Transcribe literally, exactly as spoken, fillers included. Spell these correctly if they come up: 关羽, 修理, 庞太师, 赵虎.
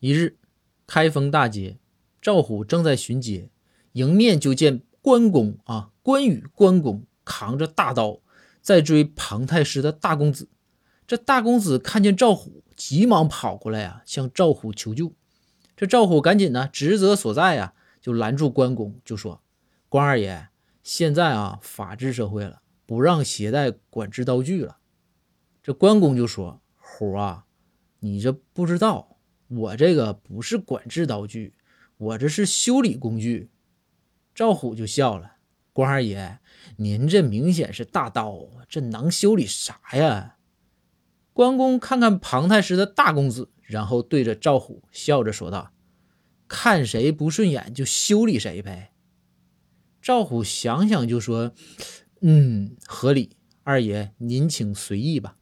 一日开封大街，赵虎正在巡街，迎面就见关公啊，关羽关公扛着大刀在追庞太师的大公子。这大公子看见赵虎急忙跑过来啊，向赵虎求救。这赵虎赶紧呢、啊、职责所在啊，就拦住关公，就说关二爷，现在啊法治社会了，不让携带管制刀具了。这关公就说，虎啊，你这不知道，我这个不是管制刀具，我这是修理工具。赵虎就笑了，关二爷，您这明显是大刀，这能修理啥呀？关公看看庞太师的大公子，然后对着赵虎笑着说道，看谁不顺眼就修理谁呗。赵虎想想就说，嗯，合理，二爷您请随意吧。